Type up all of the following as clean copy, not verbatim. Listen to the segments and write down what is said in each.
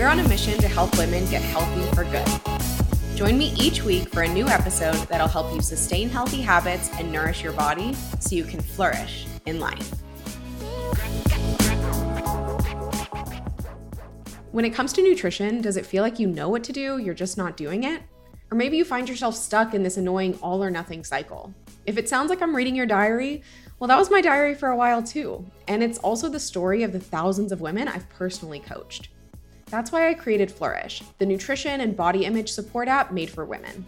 we're on a mission to help women get healthy for good. Join me each week for a new episode that'll help you sustain healthy habits and nourish your body so you can flourish in life. When it comes to nutrition, does it feel like you know what to do, you're just not doing it? Or maybe you find yourself stuck in this annoying all or nothing cycle. If it sounds like I'm reading your diary, well, that was my diary for a while too. And it's also the story of the thousands of women I've personally coached. That's why I created Flourish, the nutrition and body image support app made for women.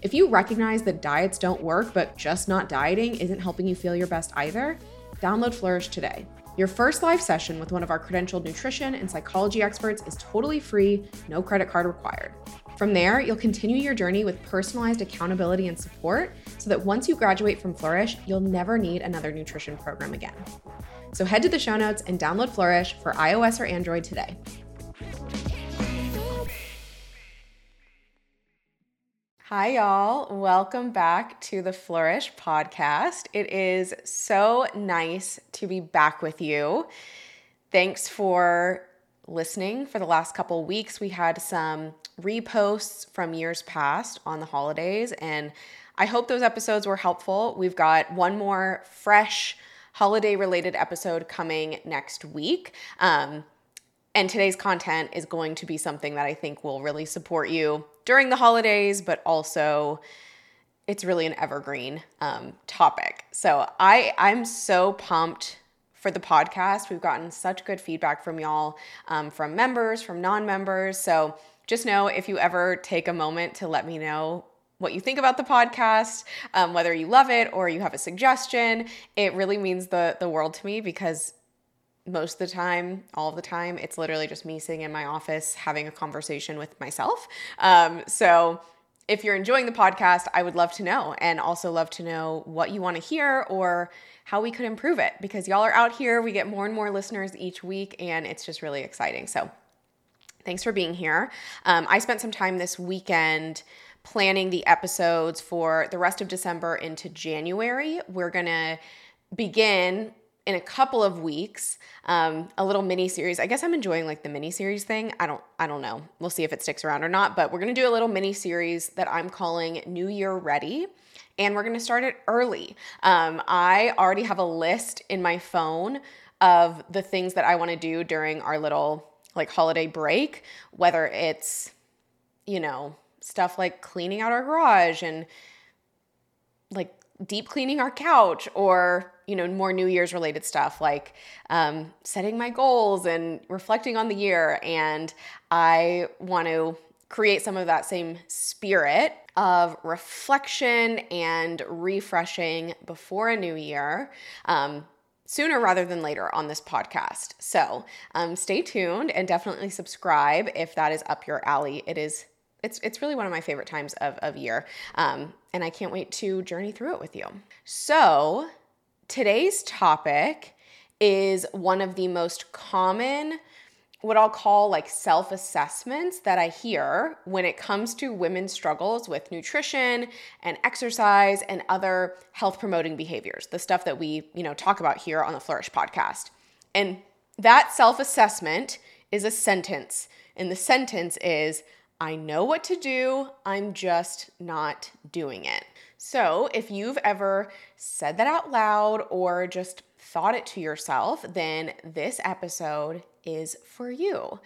If you recognize that diets don't work, but just not dieting isn't helping you feel your best either, download Flourish today. Your first live session with one of our credentialed nutrition and psychology experts is totally free, no credit card required. From there, you'll continue your journey with personalized accountability and support so that once you graduate from Flourish, you'll never need another nutrition program again. So head to the show notes and download Flourish for iOS or Android today. Hi, y'all. Welcome back to the Flourish podcast. It is so nice to be back with you. Thanks for listening for the last couple weeks. We had some reposts from years past on the holidays, and I hope those episodes were helpful. We've got one more fresh holiday-related episode coming next week. And today's content is going to be something that I think will really support you during the holidays, but also it's really an evergreen topic. So I'm so pumped for the podcast. We've gotten such good feedback from y'all, from members, from non-members. So just know if you ever take a moment to let me know what you think about the podcast, whether you love it or you have a suggestion, it really means the world to me because most of the time, all the time, it's literally just me sitting in my office having a conversation with myself. So if you're enjoying the podcast, I would love to know, and also love to know what you want to hear or how we could improve it, because y'all are out here. We get more and more listeners each week, and it's just really exciting. So thanks for being here. I spent some time this weekend planning the episodes for the rest of December into January. We're going to begin in a couple of weeks, a little mini series. I guess I'm enjoying like the mini series thing. I don't know. We'll see if it sticks around or not, but we're going to do a little mini series that I'm calling New Year Ready, and we're going to start it early. I already have a list in my phone of the things that I want to do during our little like holiday break, whether it's, you know, stuff like cleaning out our garage and like deep cleaning our couch, or, you know, more New Year's related stuff like setting my goals and reflecting on the year. And I want to create some of that same spirit of reflection and refreshing before a new year, sooner rather than later on this podcast. So stay tuned and definitely subscribe if that is up your alley. It's really one of my favorite times of year, and I can't wait to journey through it with you. So today's topic is one of the most common, what I'll call like self-assessments that I hear when it comes to women's struggles with nutrition and exercise and other health-promoting behaviors, the stuff that we, you know, talk about here on the Flourish podcast. And that self-assessment is a sentence, and the sentence is, I know what to do, I'm just not doing it. So if you've ever said that out loud or just thought it to yourself, then this episode is for you.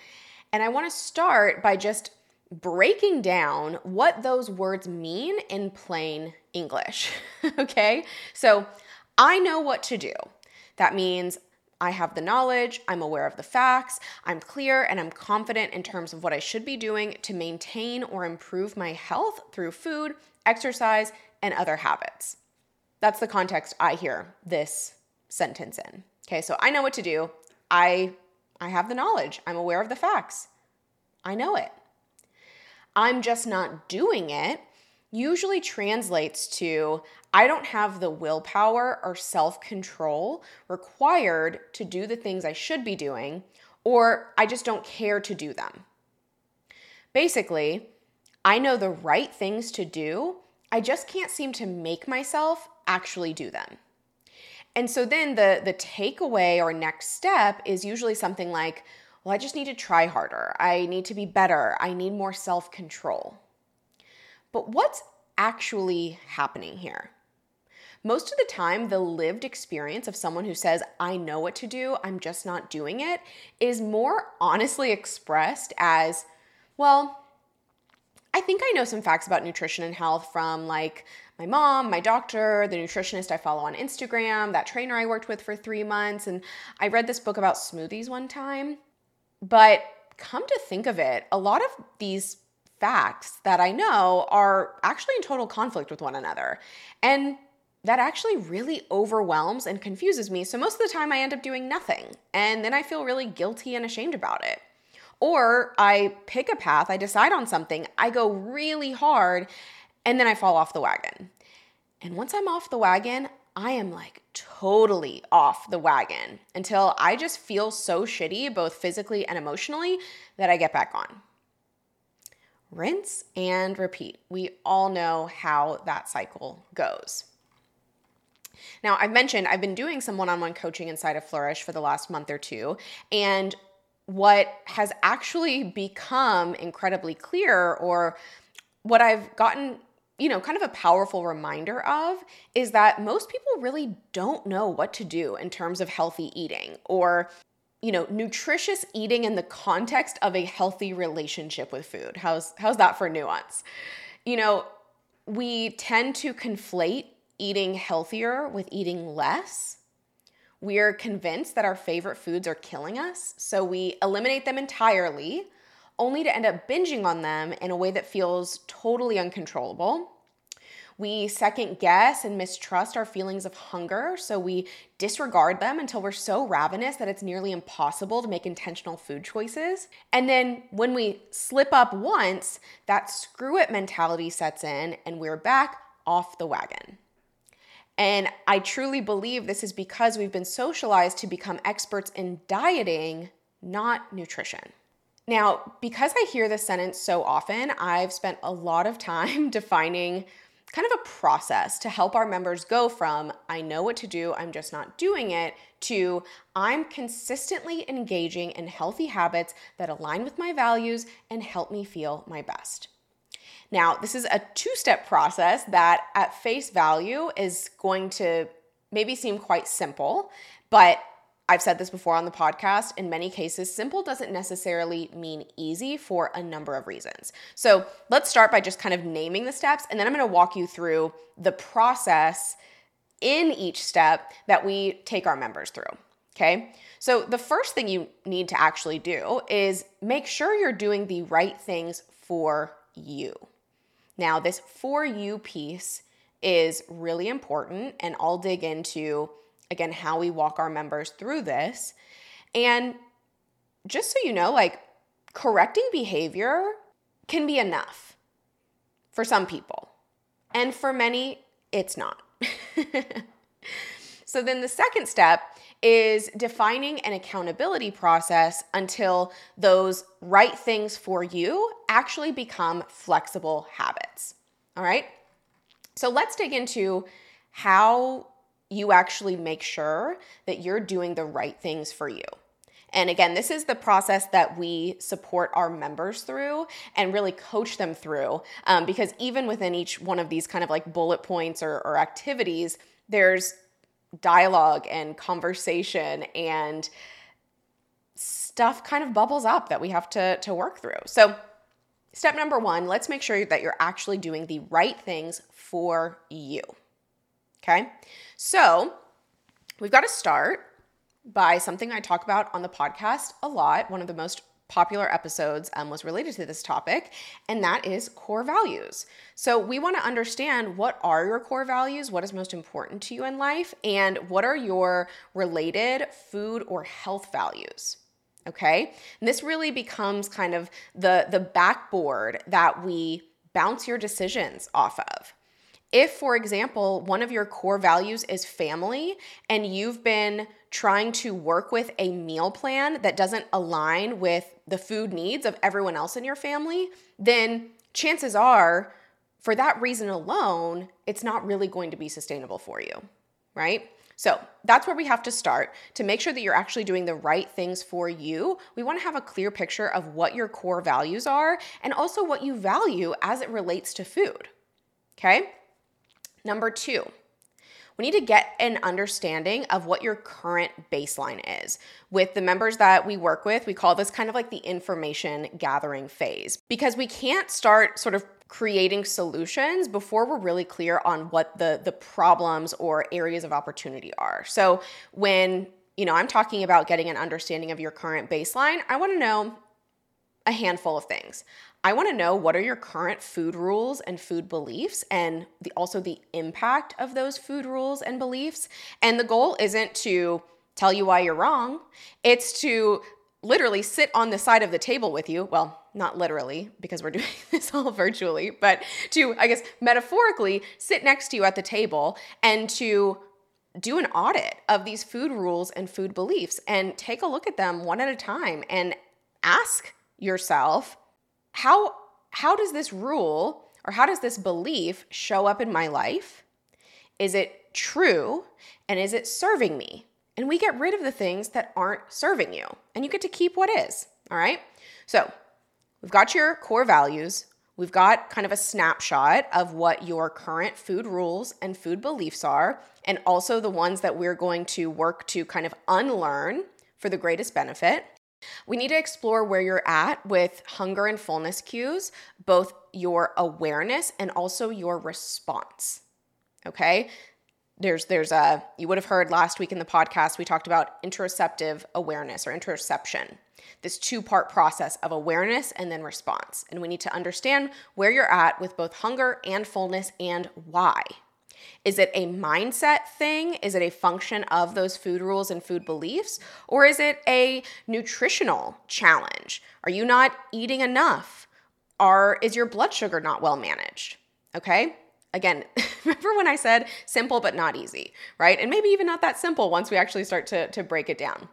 And I want to start by just breaking down what those words mean in plain English, okay? So I know what to do. That means I have the knowledge, I'm aware of the facts, I'm clear, and I'm confident in terms of what I should be doing to maintain or improve my health through food, exercise, and other habits. That's the context I hear this sentence in. Okay, so I know what to do. I have the knowledge. I'm aware of the facts. I know it. I'm just not doing it usually translates to, I don't have the willpower or self-control required to do the things I should be doing, or I just don't care to do them. Basically, I know the right things to do, I just can't seem to make myself actually do them. And so then the takeaway or next step is usually something like, well, I just need to try harder. I need to be better. I need more self-control. But what's actually happening here? Most of the time, the lived experience of someone who says, I know what to do, I'm just not doing it, is more honestly expressed as, well, I think I know some facts about nutrition and health from like my mom, my doctor, the nutritionist I follow on Instagram, that trainer I worked with for 3 months, and I read this book about smoothies one time. But come to think of it, a lot of these facts that I know are actually in total conflict with one another. And that actually really overwhelms and confuses me. So most of the time I end up doing nothing. And then I feel really guilty and ashamed about it. Or I pick a path, I decide on something, I go really hard, and then I fall off the wagon. And once I'm off the wagon, I am like totally off the wagon until I just feel so shitty, both physically and emotionally, that I get back on. Rinse and repeat. We all know how that cycle goes. Now, I've mentioned I've been doing some one-on-one coaching inside of Flourish for the last month or two, and what has actually become incredibly clear, or what I've gotten, kind of a powerful reminder of, is that most people really don't know what to do in terms of healthy eating or, nutritious eating in the context of a healthy relationship with food. How's that for nuance? We tend to conflate eating healthier with eating less. We're convinced that our favorite foods are killing us, so we eliminate them entirely, only to end up binging on them in a way that feels totally uncontrollable. We second guess and mistrust our feelings of hunger, so we disregard them until we're so ravenous that it's nearly impossible to make intentional food choices. And then when we slip up once, that screw it mentality sets in and we're back off the wagon. And I truly believe this is because we've been socialized to become experts in dieting, not nutrition. Now, because I hear this sentence so often, I've spent a lot of time defining kind of a process to help our members go from, I know what to do, I'm just not doing it, to I'm consistently engaging in healthy habits that align with my values and help me feel my best. Now, this is a two-step process that at face value is going to maybe seem quite simple, but I've said this before on the podcast, in many cases, simple doesn't necessarily mean easy for a number of reasons. So let's start by just kind of naming the steps, and then I'm going to walk you through the process in each step that we take our members through, okay? So the first thing you need to actually do is make sure you're doing the right things for you. Now, this for you piece is really important, and I'll dig into, again, how we walk our members through this. And just so you know, correcting behavior can be enough for some people. And for many, it's not. So then the second step is defining an accountability process until those right things for you actually become flexible habits. All right? So let's dig into how you actually make sure that you're doing the right things for you. And again, this is the process that we support our members through and really coach them through, because even within each one of these kind of bullet points or activities, there's dialogue and conversation and stuff kind of bubbles up that we have to work through. So step number one, let's make sure that you're actually doing the right things for you. Okay? So we've got to start by something I talk about on the podcast a lot. One of the most popular episodes was related to this topic, and that is core values. So we want to understand, what are your core values? What is most important to you in life? And what are your related food or health values? Okay. And this really becomes kind of the backboard that we bounce your decisions off of. If, for example, one of your core values is family and you've been trying to work with a meal plan that doesn't align with the food needs of everyone else in your family, then chances are, for that reason alone, it's not really going to be sustainable for you, right? So that's where we have to start to make sure that you're actually doing the right things for you. We want to have a clear picture of what your core values are and also what you value as it relates to food. Okay? Number two, we need to get an understanding of what your current baseline is. With the members that we work with, we call this kind of like the information gathering phase, because we can't start sort of creating solutions before we're really clear on what the problems or areas of opportunity are. So when, I'm talking about getting an understanding of your current baseline, I want to know a handful of things. I want to know what are your current food rules and food beliefs, and also the impact of those food rules and beliefs. And the goal isn't to tell you why you're wrong. It's to literally sit on the side of the table with you. Well, not literally, because we're doing this all virtually, but to, I guess, metaphorically sit next to you at the table and to do an audit of these food rules and food beliefs and take a look at them one at a time and ask yourself, how does this rule or how does this belief show up in my life? Is it true? And is it serving me? And we get rid of the things that aren't serving you, and you get to keep what is, all right? So we've got your core values. We've got kind of a snapshot of what your current food rules and food beliefs are, and also the ones that we're going to work to kind of unlearn for the greatest benefit. We need to explore where you're at with hunger and fullness cues, both your awareness and also your response, okay? There's you would have heard last week in the podcast, we talked about interoceptive awareness or interoception, this two-part process of awareness and then response. And we need to understand where you're at with both hunger and fullness and why. Is it a mindset thing? Is it a function of those food rules and food beliefs? Or is it a nutritional challenge? Are you not eating enough? Is your blood sugar not well managed? Okay? Again, remember when I said simple but not easy, right? And maybe even not that simple once we actually start to break it down.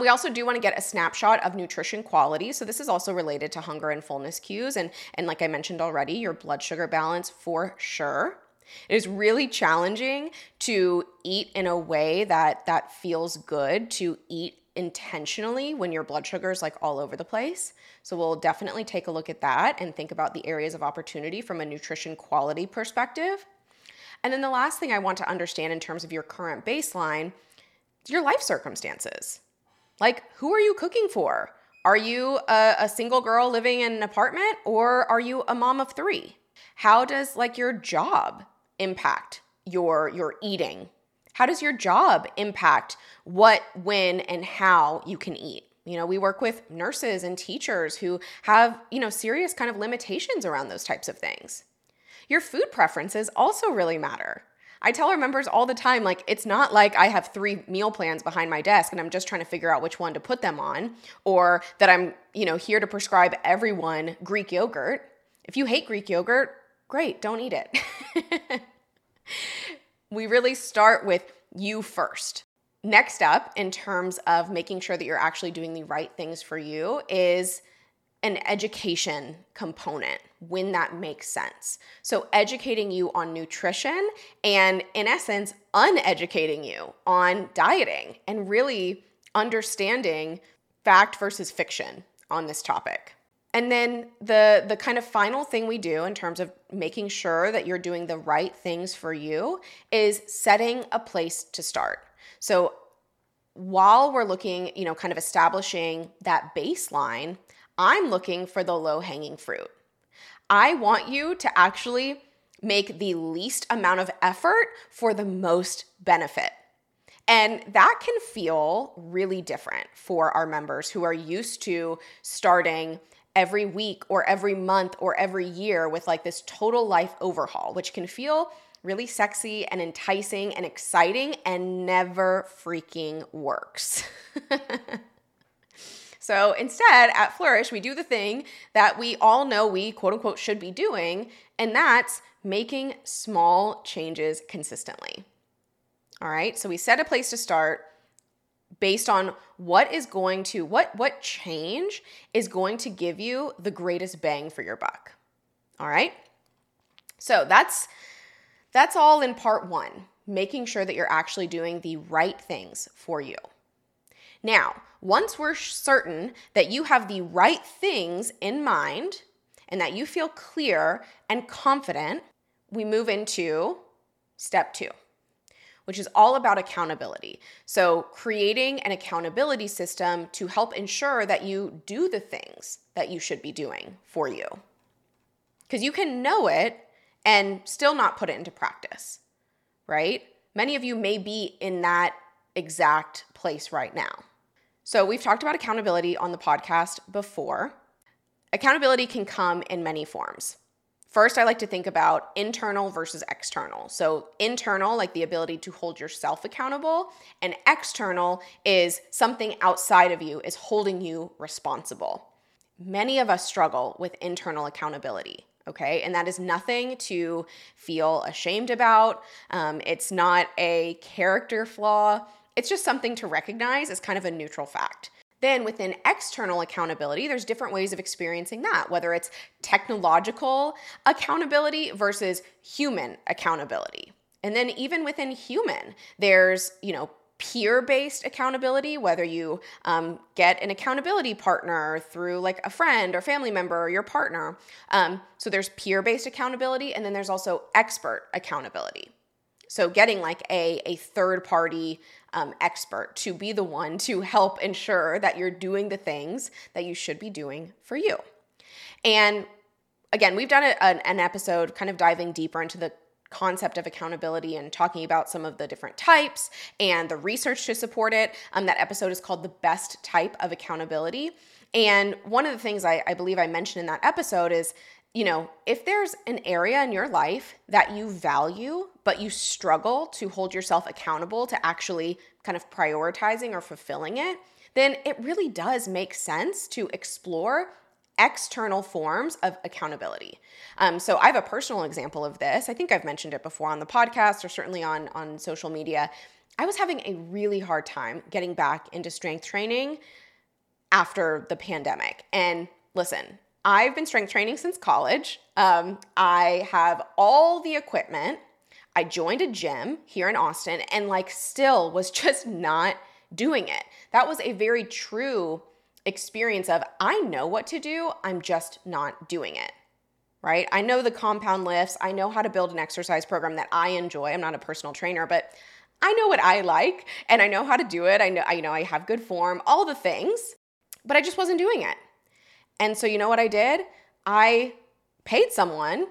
We also do want to get a snapshot of nutrition quality. So this is also related to hunger and fullness cues. And like I mentioned already, your blood sugar balance for sure. It is really challenging to eat in a way that feels good, to eat intentionally when your blood sugar is like all over the place. So we'll definitely take a look at that and think about the areas of opportunity from a nutrition quality perspective. And then the last thing I want to understand in terms of your current baseline is your life circumstances. Like, who are you cooking for? Are you a single girl living in an apartment, or are you a mom of three? How does your job impact your eating? How does your job impact what, when, and how you can eat? We work with nurses and teachers who have, serious kind of limitations around those types of things. Your food preferences also really matter. I tell our members all the time, it's not like I have three meal plans behind my desk and I'm just trying to figure out which one to put them on, or that I'm, here to prescribe everyone Greek yogurt. If you hate Greek yogurt, great, don't eat it. We really start with you first. Next up, in terms of making sure that you're actually doing the right things for you, is an education component when that makes sense. So educating you on nutrition and, in essence, uneducating you on dieting and really understanding fact versus fiction on this topic. And then the kind of final thing we do in terms of making sure that you're doing the right things for you is setting a place to start. So while we're looking, kind of establishing that baseline, I'm looking for the low-hanging fruit. I want you to actually make the least amount of effort for the most benefit. And that can feel really different for our members who are used to starting every week or every month or every year with this total life overhaul, which can feel really sexy and enticing and exciting and never freaking works. So instead, at Flourish, we do the thing that we all know we quote unquote should be doing, and that's making small changes consistently. All right, so we set a place to start based on what change is going to give you the greatest bang for your buck. All right? So that's all in part one. making sure that you're actually doing the right things for you. Now, once we're certain that you have the right things in mind and that you feel clear and confident, we move into step 2, which is all about accountability. So creating an accountability system to help ensure that you do the things that you should be doing for you. Because you can know it and still not put it into practice, right? Many of you may be in that exact place right now. So we've talked about accountability on the podcast before. Accountability can come in many forms. First, I like to think about internal versus external. So internal, like the ability to hold yourself accountable, and external is something outside of you is holding you responsible. Many of us struggle with internal accountability, okay? And that is nothing to feel ashamed about. It's not a character flaw. It's just something to recognize as kind of a neutral fact. Then within external accountability, there's different ways of experiencing that, whether it's technological accountability versus human accountability. And then even within human, there's, peer-based accountability, whether you get an accountability partner through like a friend or family member or your partner. So there's peer-based accountability, and then there's also expert accountability. So getting like a third-party expert to be the one to help ensure that you're doing the things that you should be doing for you. And again, we've done an episode kind of diving deeper into the concept of accountability and talking about some of the different types and the research to support it. That episode is called The Best Type of Accountability. And one of the things I believe I mentioned in that episode is, if there's an area in your life that you value, but you struggle to hold yourself accountable to actually kind of prioritizing or fulfilling it, then it really does make sense to explore external forms of accountability. So I have a personal example of this. I think I've mentioned it before on the podcast or certainly on social media. I was having a really hard time getting back into strength training after the pandemic. And listen, I've been strength training since college. I have all the equipment. I joined a gym here in Austin and still was just not doing it. That was a very true experience of, I know what to do, I'm just not doing it, right? I know the compound lifts. I know how to build an exercise program that I enjoy. I'm not a personal trainer, but I know what I like and I know how to do it. I know, I have good form, all the things, but I just wasn't doing it. And so you know what I did? I pay someone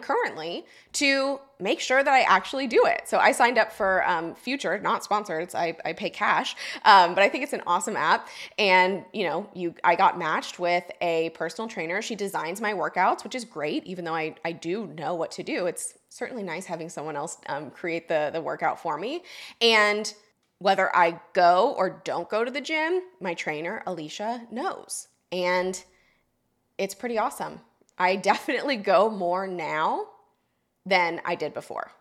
currently to make sure that I actually do it. So I signed up for Future, not sponsored. I pay cash, but I think it's an awesome app. And I got matched with a personal trainer. She designs my workouts, which is great, even though I do know what to do. It's certainly nice having someone else create the workout for me. And whether I go or don't go to the gym, my trainer, Alicia, knows. And it's pretty awesome. I definitely go more now than I did before.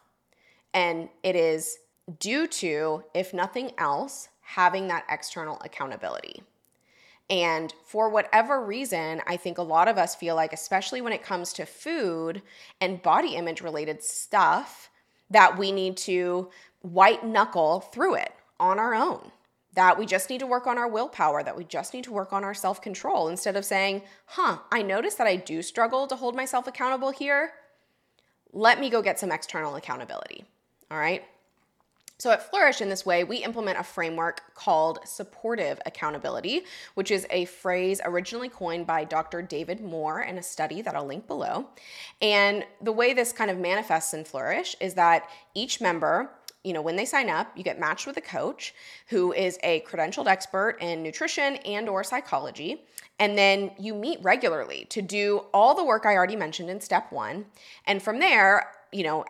And it is due to, if nothing else, having that external accountability. And for whatever reason, I think a lot of us feel like, especially when it comes to food and body image related stuff, that we need to white knuckle through it on our own, that we just need to work on our willpower, that we just need to work on our self-control, instead of saying, I notice that I do struggle to hold myself accountable here. Let me go get some external accountability, all right? So at Flourish, in this way, we implement a framework called supportive accountability, which is a phrase originally coined by Dr. David Moore in a study that I'll link below. And the way this kind of manifests in Flourish is that each member, when they sign up, you get matched with a coach who is a credentialed expert in nutrition and or psychology. And then you meet regularly to do all the work I already mentioned in step 1. And from there,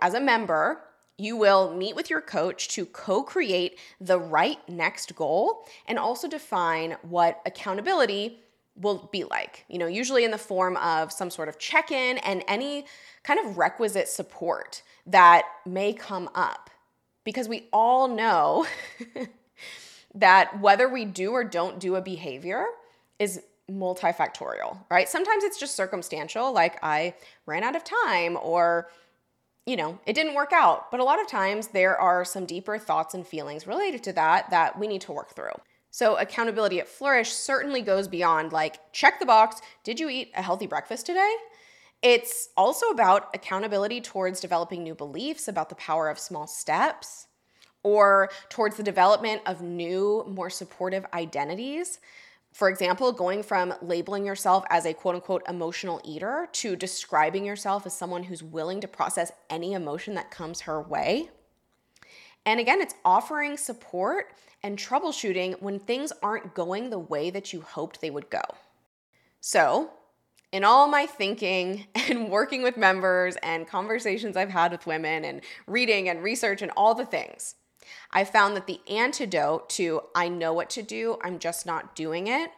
as a member, you will meet with your coach to co-create the right next goal and also define what accountability will be like, usually in the form of some sort of check-in and any kind of requisite support that may come up. Because we all know that whether we do or don't do a behavior is multifactorial, right? Sometimes it's just circumstantial, like I ran out of time or you know, it didn't work out. But a lot of times there are some deeper thoughts and feelings related to that that we need to work through. So accountability at Flourish certainly goes beyond like, check the box, did you eat a healthy breakfast today? It's also about accountability towards developing new beliefs about the power of small steps, or towards the development of new, more supportive identities. For example, going from labeling yourself as a quote-unquote emotional eater to describing yourself as someone who's willing to process any emotion that comes her way. And again, it's offering support and troubleshooting when things aren't going the way that you hoped they would go. So, in all my thinking and working with members and conversations I've had with women and reading and research and all the things, I found that the antidote to I know what to do, I'm just not doing it,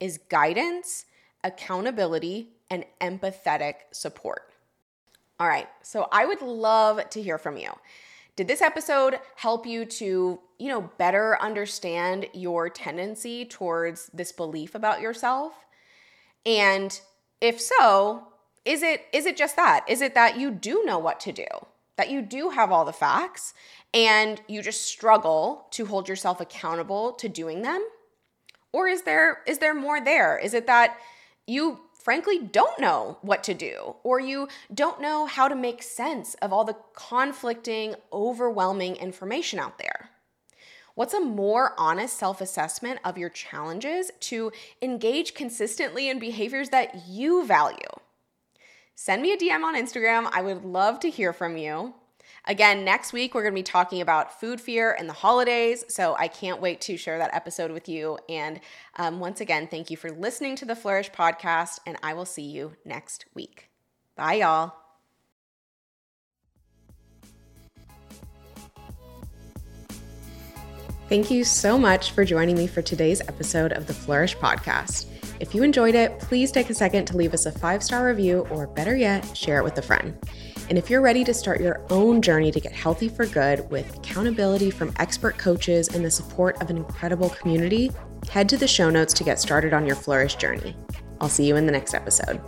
is guidance, accountability, and empathetic support. All right, so I would love to hear from you. Did this episode help you to, you know, better understand your tendency towards this belief about yourself? And if so, is it just that? Is it that you do know what to do? That you do have all the facts and you just struggle to hold yourself accountable to doing them? Or is there more there? Is it that you frankly don't know what to do, or you don't know how to make sense of all the conflicting, overwhelming information out there? What's a more honest self-assessment of your challenges to engage consistently in behaviors that you value? Send me a DM on Instagram. I would love to hear from you. Again, next week, we're going to be talking about food fear and the holidays, so I can't wait to share that episode with you. And once again, thank you for listening to the Flourish podcast, and I will see you next week. Bye, y'all. Thank you so much for joining me for today's episode of the Flourish podcast. If you enjoyed it, please take a second to leave us a 5-star review, or better yet, share it with a friend. And if you're ready to start your own journey to get healthy for good with accountability from expert coaches and the support of an incredible community, head to the show notes to get started on your Flourish journey. I'll see you in the next episode.